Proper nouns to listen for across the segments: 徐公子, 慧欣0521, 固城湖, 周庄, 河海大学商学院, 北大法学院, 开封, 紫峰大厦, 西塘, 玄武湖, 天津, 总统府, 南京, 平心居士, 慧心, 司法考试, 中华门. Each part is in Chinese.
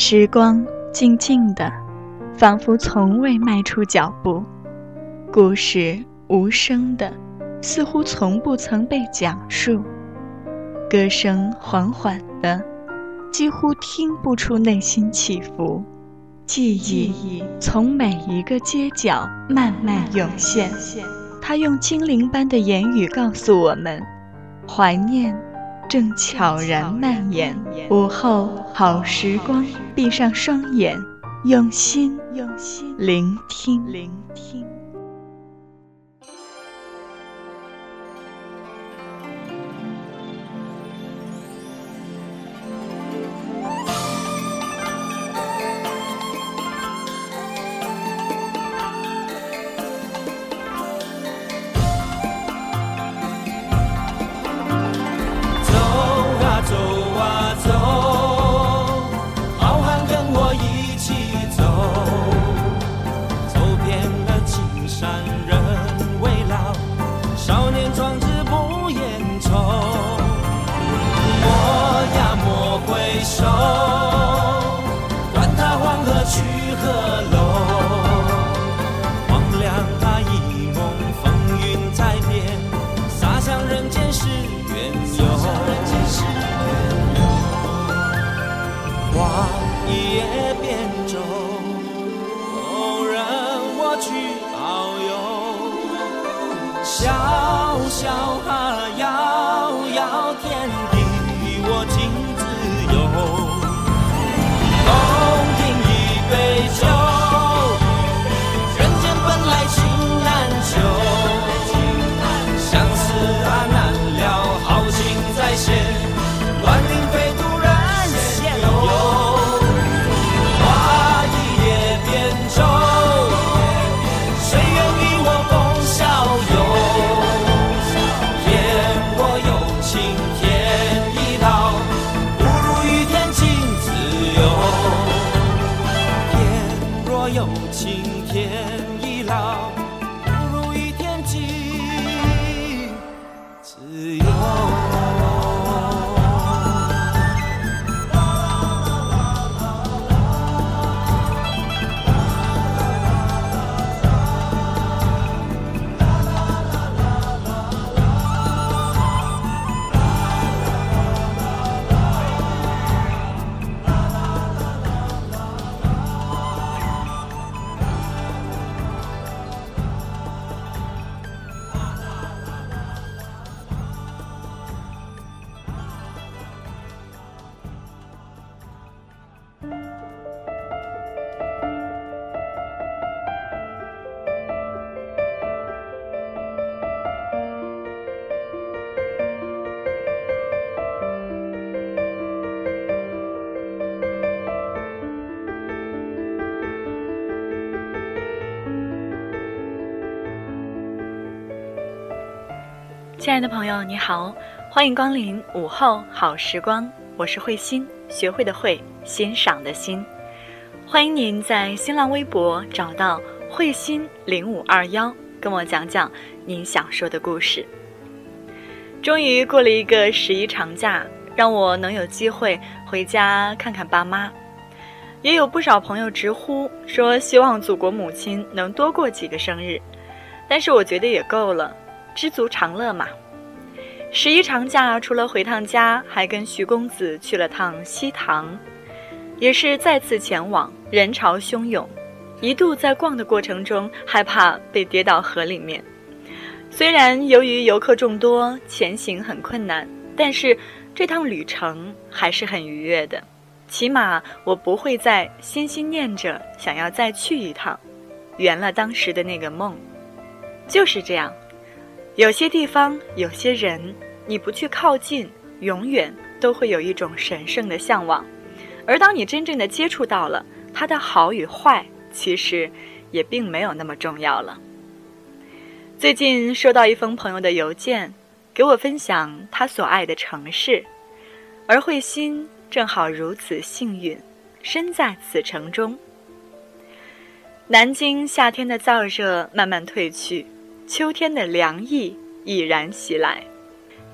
时光静静的，仿佛从未迈出脚步；故事无声的，似乎从不曾被讲述；歌声缓缓的，几乎听不出内心起伏。记忆从每一个街角慢慢涌现，它用精灵般的言语告诉我们，怀念正悄然蔓延。午后好时光，闭上双眼，用心聆听。亲爱的朋友，你好，欢迎光临午后好时光，我是慧欣，学会的慧，欣赏的欣。欢迎您在新浪微博找到慧欣0521，跟我讲讲您想说的故事。终于过了一个11长假，让我能有机会回家看看爸妈。也有不少朋友直呼说希望祖国母亲能多过几个生日，但是我觉得也够了。知足常乐嘛。11长假除了回趟家，还跟徐公子去了趟西塘，也是再次前往，人潮汹涌，一度在逛的过程中害怕被跌到河里面。虽然由于游客众多，前行很困难，但是这趟旅程还是很愉悦的，起码我不会再心心念着想要再去一趟，圆了当时的那个梦。就是这样，有些地方，有些人，你不去靠近，永远都会有一种神圣的向往，而当你真正的接触到了，它的好与坏其实也并没有那么重要了。最近收到一封朋友的邮件，给我分享他所爱的城市，而慧心正好如此幸运，身在此城中。南京夏天的燥热慢慢退去，秋天的凉意已然袭来。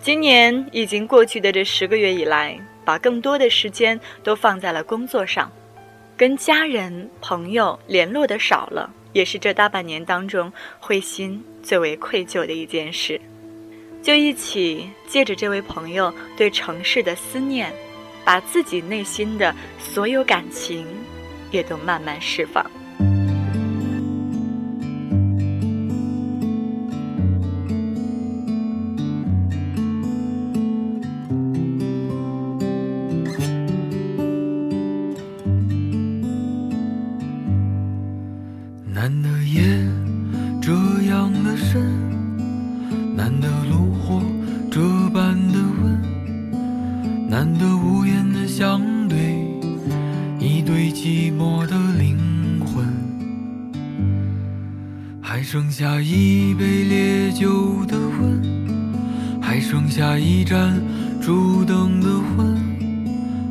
今年已经过去的这10个月以来，把更多的时间都放在了工作上，跟家人朋友联络的少了，也是这大半年当中慧心最为愧疚的一件事。就一起借着这位朋友对城市的思念，把自己内心的所有感情也都慢慢释放。难得夜这样的深，难得炉火这般的温，难得无言的相对，一对寂寞的灵魂。还剩下一杯烈酒的温，还剩下一盏烛灯的昏，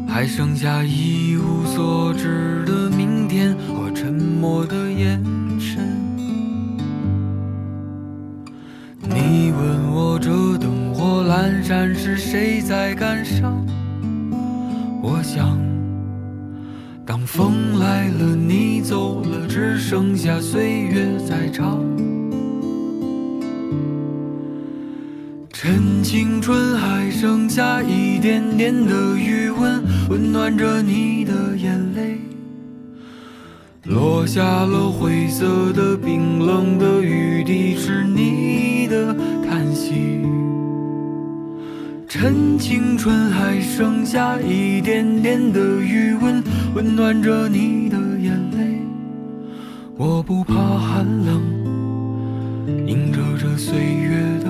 还剩下一无所知的明天和沉默的眼神。你问我这灯火阑珊是谁在感伤，我想当风来了你走了，只剩下岁月在唱。趁青春还剩下一点点的余温，温暖着你的眼泪，落下了灰色的冰冷的雨滴，是你的叹息。趁青春还剩下一点点的余温，温暖着你的眼泪，我不怕寒冷，迎着这岁月的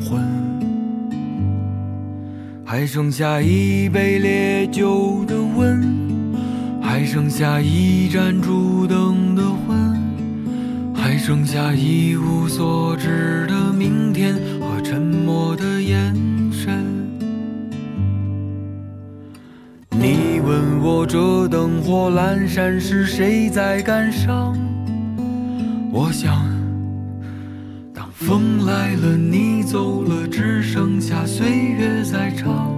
魂。还剩下一杯烈酒的温，还剩下一盏烛灯的昏，还剩下一无所知的明天和沉默的眼。你问我这灯火阑珊是谁在感伤，我想当风来了你走了，只剩下岁月在唱。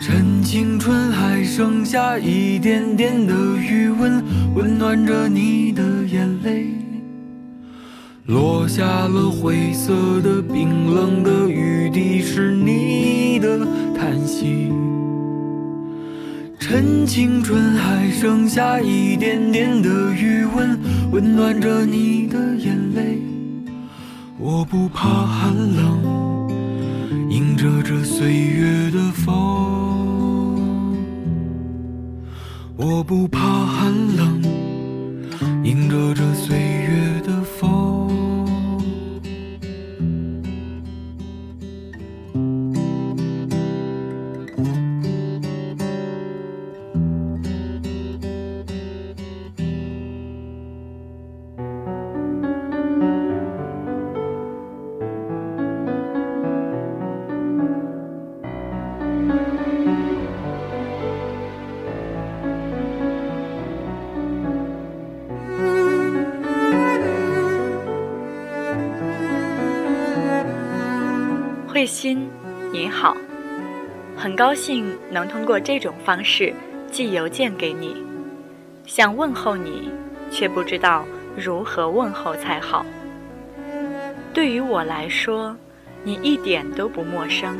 趁青春还剩下一点点的余温，温暖着你的眼泪，落下了灰色的冰冷的雨滴，是你的叹息。趁青春还剩下一点点的余温，温暖着你的眼泪，我不怕寒冷，迎着这岁月的风。我不怕寒冷，迎着这岁月的风。慧心，你好，很高兴能通过这种方式寄邮件给你，想问候你，却不知道如何问候才好。对于我来说，你一点都不陌生。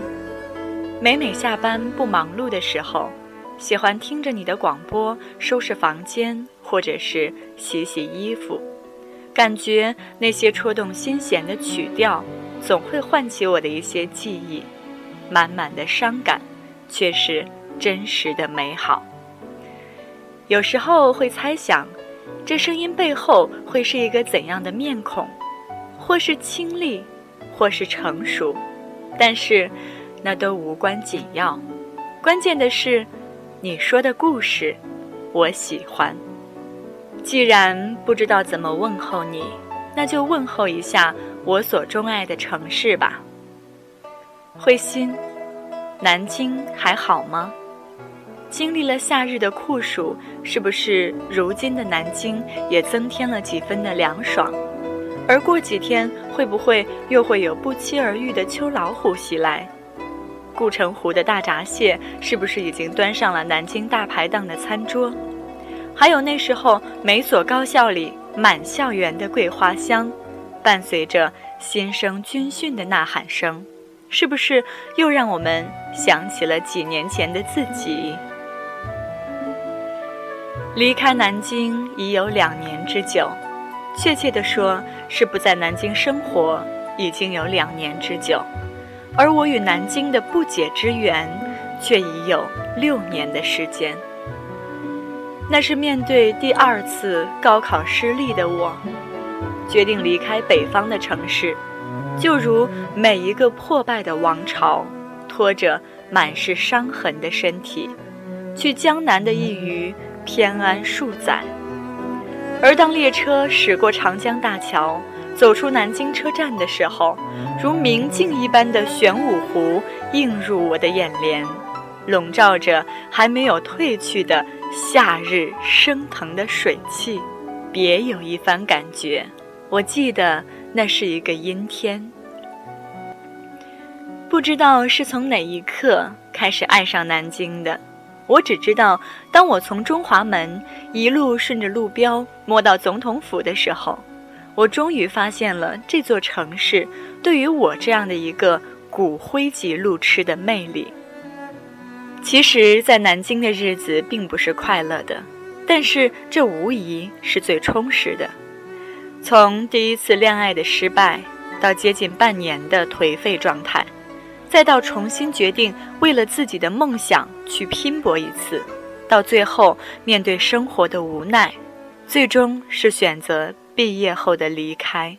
每每下班不忙碌的时候，喜欢听着你的广播，收拾房间，或者是洗洗衣服，感觉那些戳动心弦的曲调总会唤起我的一些记忆，满满的伤感，却是真实的美好。有时候会猜想，这声音背后会是一个怎样的面孔，或是清丽，或是成熟，但是那都无关紧要，关键的是你说的故事，我喜欢。既然不知道怎么问候你，那就问候一下我所钟爱的城市吧。慧心，南京还好吗？经历了夏日的酷暑，是不是如今的南京也增添了几分的凉爽？而过几天会不会又会有不期而遇的秋老虎袭来？固城湖的大闸蟹是不是已经端上了南京大排档的餐桌？还有那时候每所高校里满校园的桂花香，伴随着新生军训的呐喊声，是不是又让我们想起了几年前的自己？离开南京已有2年之久，确切地说是不在南京生活已经有2年之久，而我与南京的不解之缘却已有6年的时间。那是面对第2次高考失利的我，决定离开北方的城市，就如每一个破败的王朝，拖着满是伤痕的身体，去江南的一隅偏安数载。而当列车驶过长江大桥，走出南京车站的时候，如明镜一般的玄武湖映入我的眼帘，笼罩着还没有退去的夏日升腾的水汽，别有一番感觉。我记得那是一个阴天，不知道是从哪一刻开始爱上南京的。我只知道，当我从中华门一路顺着路标摸到总统府的时候，我终于发现了这座城市对于我这样的一个骨灰级路痴的魅力。其实在南京的日子并不是快乐的，但是这无疑是最充实的。从第一次恋爱的失败，到接近半年的颓废状态，再到重新决定为了自己的梦想去拼搏一次，到最后面对生活的无奈，最终是选择毕业后的离开，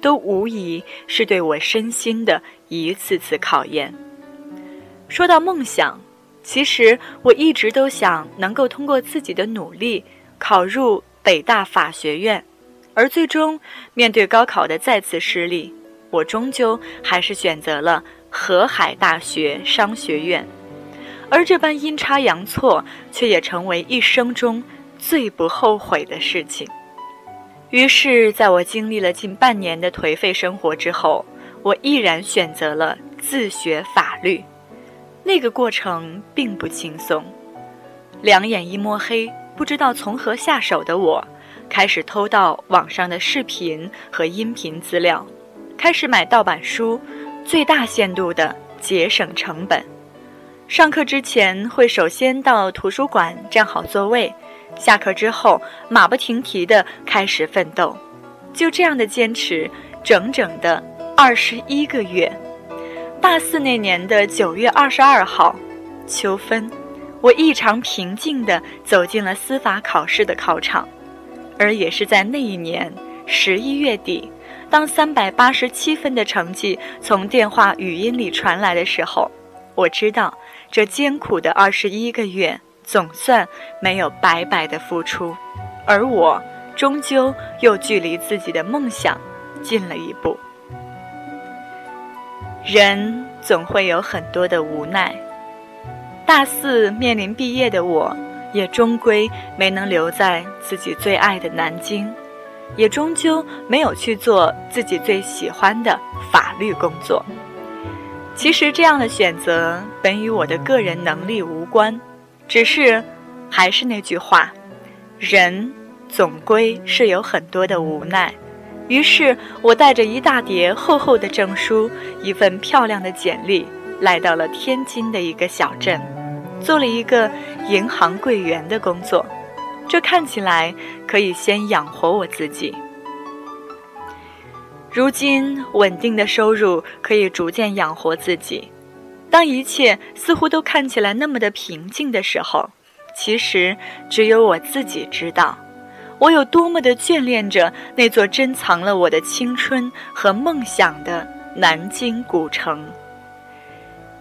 都无疑是对我身心的一次次考验。说到梦想，其实我一直都想能够通过自己的努力考入北大法学院，而最终面对高考的再次失利，我终究还是选择了河海大学商学院。而这般阴差阳错，却也成为一生中最不后悔的事情。于是在我经历了近半年的颓废生活之后，我毅然选择了自学法律。那个过程并不轻松，两眼一摸黑，不知道从何下手的我，开始偷盗网上的视频和音频资料，开始买盗版书，最大限度地节省成本。上课之前会首先到图书馆站好座位，下课之后马不停蹄地开始奋斗。就这样的坚持整整的21个月。大4那年的9月22号秋分，我异常平静地走进了司法考试的考场。而也是在那一年11月底，当387分的成绩从电话语音里传来的时候，我知道这艰苦的21个月总算没有白白的付出，而我终究又距离自己的梦想近了一步。人总会有很多的无奈，大4面临毕业的我，也终归没能留在自己最爱的南京，也终究没有去做自己最喜欢的法律工作。其实这样的选择本与我的个人能力无关，只是还是那句话，人总归是有很多的无奈。于是我带着一大叠厚厚的证书，一份漂亮的简历，来到了天津的一个小镇，做了一个银行柜员的工作。这看起来可以先养活我自己。如今稳定的收入可以逐渐养活自己。当一切似乎都看起来那么的平静的时候，其实只有我自己知道，我有多么的眷恋着那座珍藏了我的青春和梦想的南京古城。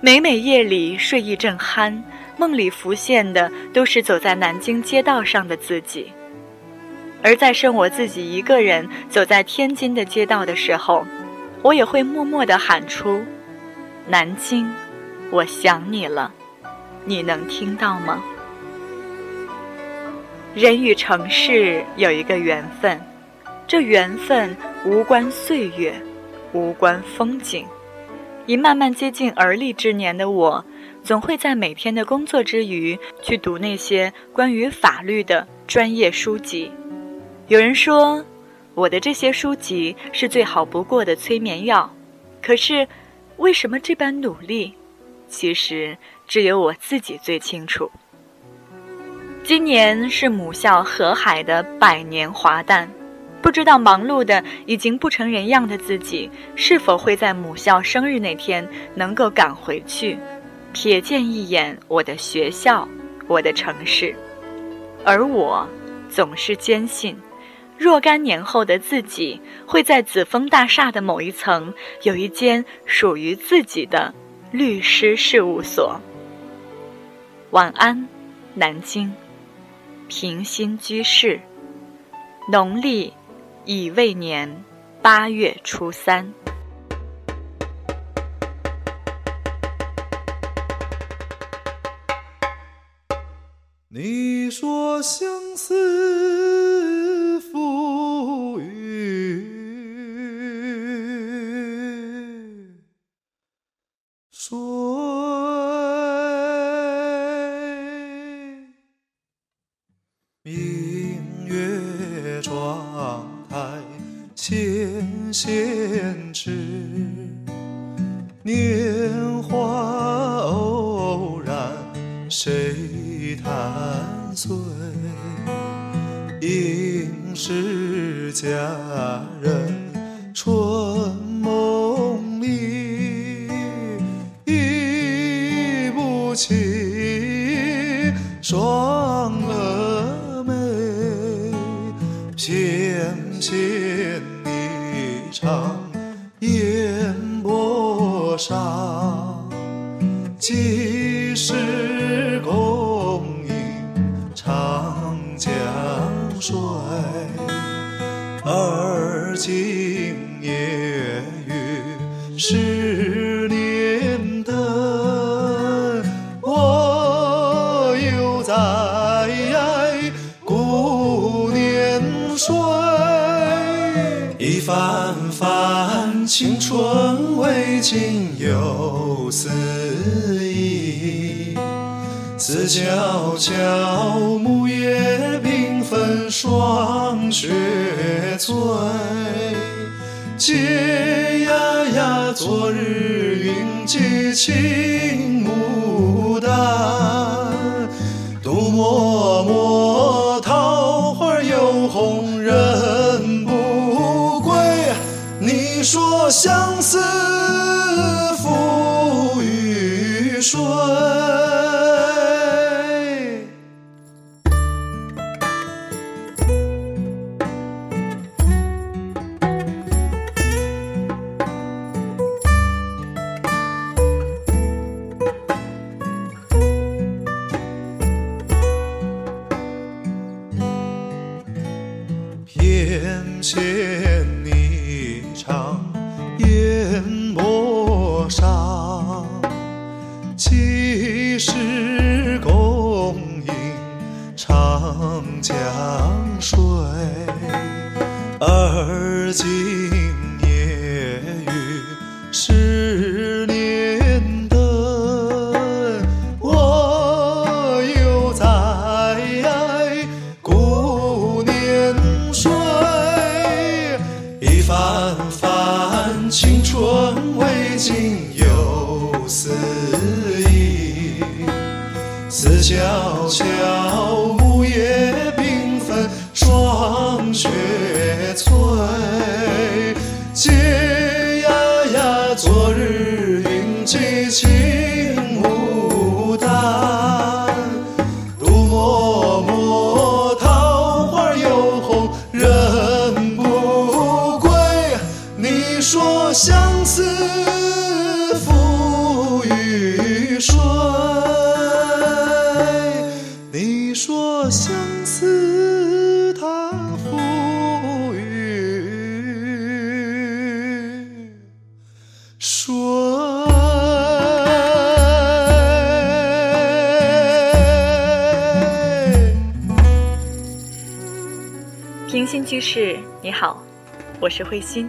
每每夜里睡意正酣，梦里浮现的都是走在南京街道上的自己。而在剩我自己一个人走在天津的街道的时候，我也会默默地喊出：南京，我想你了，你能听到吗？人与城市有一个缘分，这缘分无关岁月，无关风景。已慢慢接近而立之年的我，总会在每天的工作之余去读那些关于法律的专业书籍。有人说，我的这些书籍是最好不过的催眠药，可是为什么这般努力？其实只有我自己最清楚。今年是母校河海的百年华诞，不知道忙碌的已经不成人样的自己，是否会在母校生日那天能够赶回去，瞥见一眼我的学校，我的城市。而我总是坚信，若干年后的自己会在紫峰大厦的某一层有一间属于自己的律师事务所。晚安，南京，平心居士，农历乙未年8月初3。你说相思赋予谁，明月窗台纤纤指，年华偶然谁弹碎，应是佳人春梦里，忆不起双蛾眉，纤纤一场烟波上，几时共江水，而今夜雨十年灯，我又在顾年岁，一番番青春未尽又思忆，思悄悄暮夜纷霜雪催，嗟呀呀昨日云髻青牡丹，独默默桃花又红人不归。你说相思赋予谁，偏见你唱烟波上，几时共饮长江水，而今夜雨十年灯，我又在顾年岁，一番番青春未尽又思忆，思悄悄暮夜缤纷霜雪催，嗟呀呀昨日云髻青牡丹，独默默桃花又红人不归。你说相思赋予谁。居士你好，我是慧心，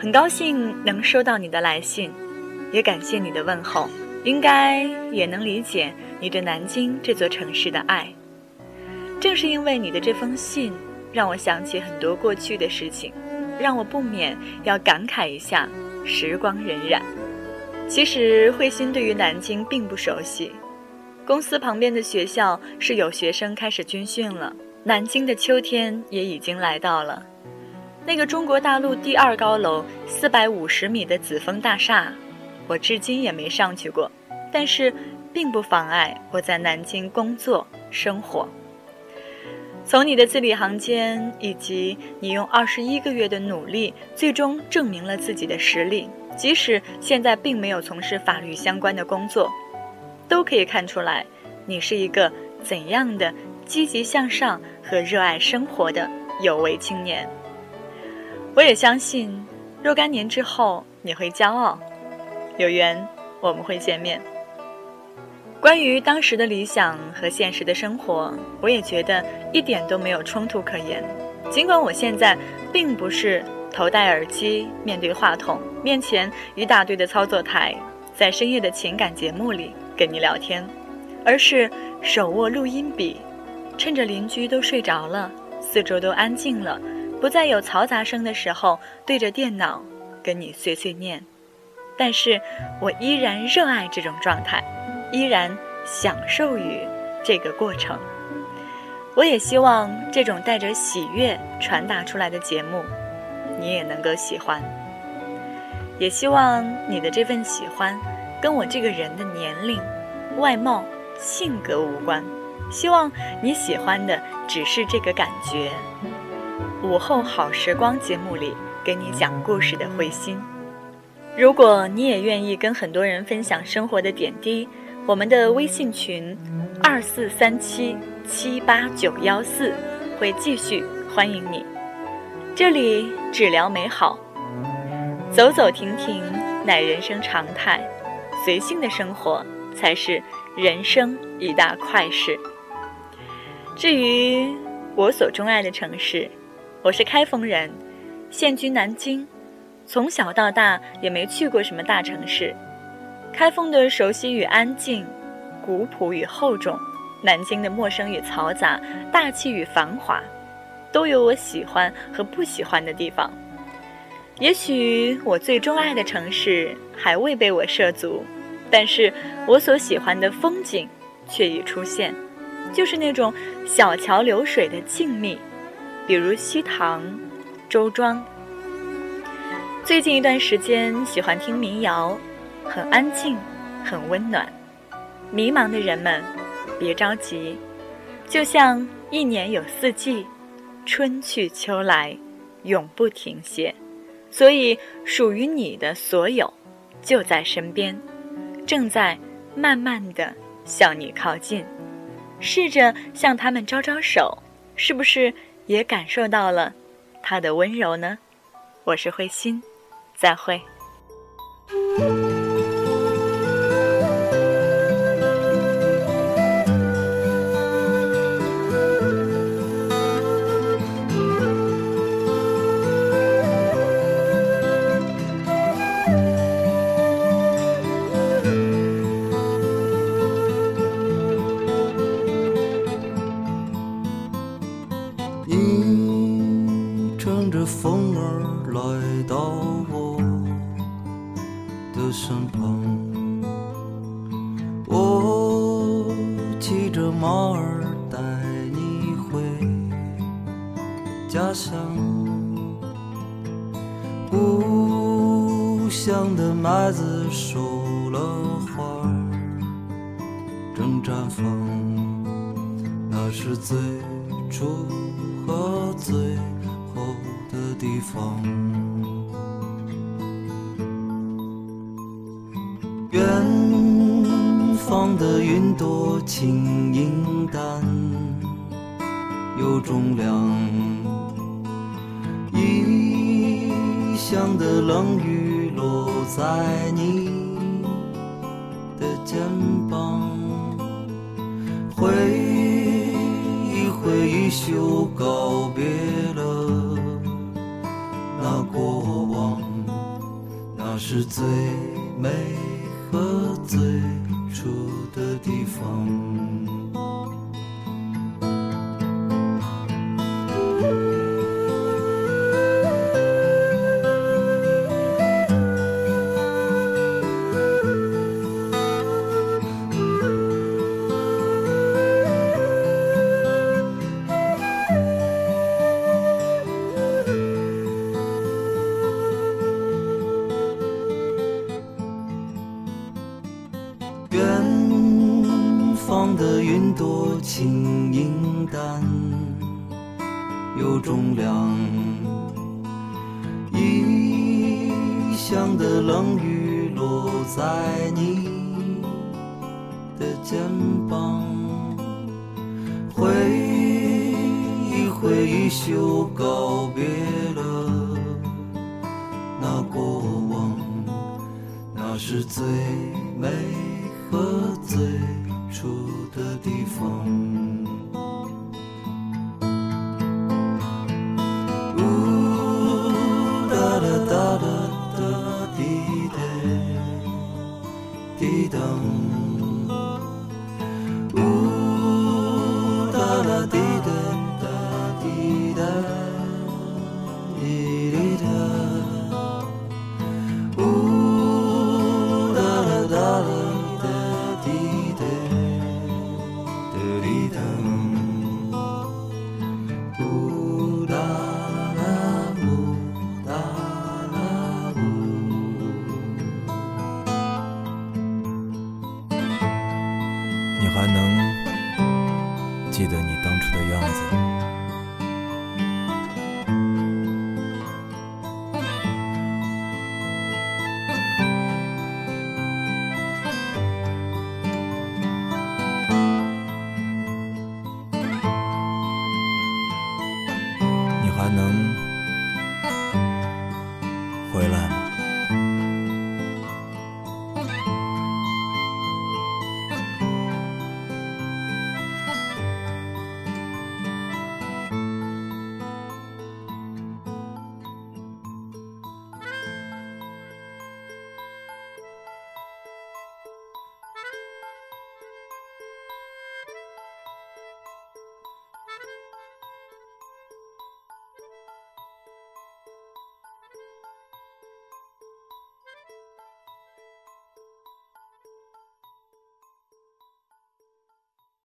很高兴能收到你的来信，也感谢你的问候，应该也能理解你对南京这座城市的爱。正是因为你的这封信，让我想起很多过去的事情，让我不免要感慨一下时光荏苒。其实慧心对于南京并不熟悉，公司旁边的学校是有学生开始军训了，南京的秋天也已经来到了。那个中国大陆第二高楼450米的紫峰大厦，我至今也没上去过，但是并不妨碍我在南京工作生活。从你的字里行间，以及你用21个月的努力最终证明了自己的实力，即使现在并没有从事法律相关的工作，都可以看出来你是一个怎样的积极向上和热爱生活的有为青年。我也相信若干年之后你会骄傲，有缘我们会见面。关于当时的理想和现实的生活，我也觉得一点都没有冲突可言，尽管我现在并不是头戴耳机面对话筒，面前一大堆的操作台，在深夜的情感节目里跟你聊天，而是手握录音笔，趁着邻居都睡着了，四周都安静了，不再有嘈杂声的时候，对着电脑跟你碎碎念。但是我依然热爱这种状态，依然享受于这个过程。我也希望这种带着喜悦传达出来的节目你也能够喜欢，也希望你的这份喜欢跟我这个人的年龄、外貌、性格无关，希望你喜欢的只是这个感觉。午后好时光节目里给你讲故事的慧心，如果你也愿意跟很多人分享生活的点滴，我们的微信群2437789114会继续欢迎你。这里只聊美好，走走停停乃人生常态，随性的生活才是人生一大快事。至于我所钟爱的城市，我是开封人，现居南京，从小到大也没去过什么大城市。开封的熟悉与安静，古朴与厚重，南京的陌生与嘈杂，大气与繁华，都有我喜欢和不喜欢的地方。也许我最钟爱的城市还未被我涉足，但是我所喜欢的风景却已出现，就是那种小桥流水的静谧，比如西塘、周庄。最近一段时间喜欢听民谣，很安静，很温暖。迷茫的人们别着急，就像一年有四季，春去秋来，永不停歇。所以属于你的所有就在身边，正在慢慢地向你靠近，试着向他们招招手，是不是也感受到了他的温柔呢？我是慧心，再会。风儿来到我的身旁，我骑着马儿带你回家乡，故乡的麦子熟了，花正绽放，那是最初和最的地方。远方的云朵轻盈，淡有重量，异乡的冷雨落在你的肩膀，挥一挥衣袖，告别了那是最美和最初的地方。轻盈淡有重量，异乡的冷雨落在你的肩膀，挥一挥衣袖，告别了那过往。那是最美和最初的地方。还能记得你当初的样子。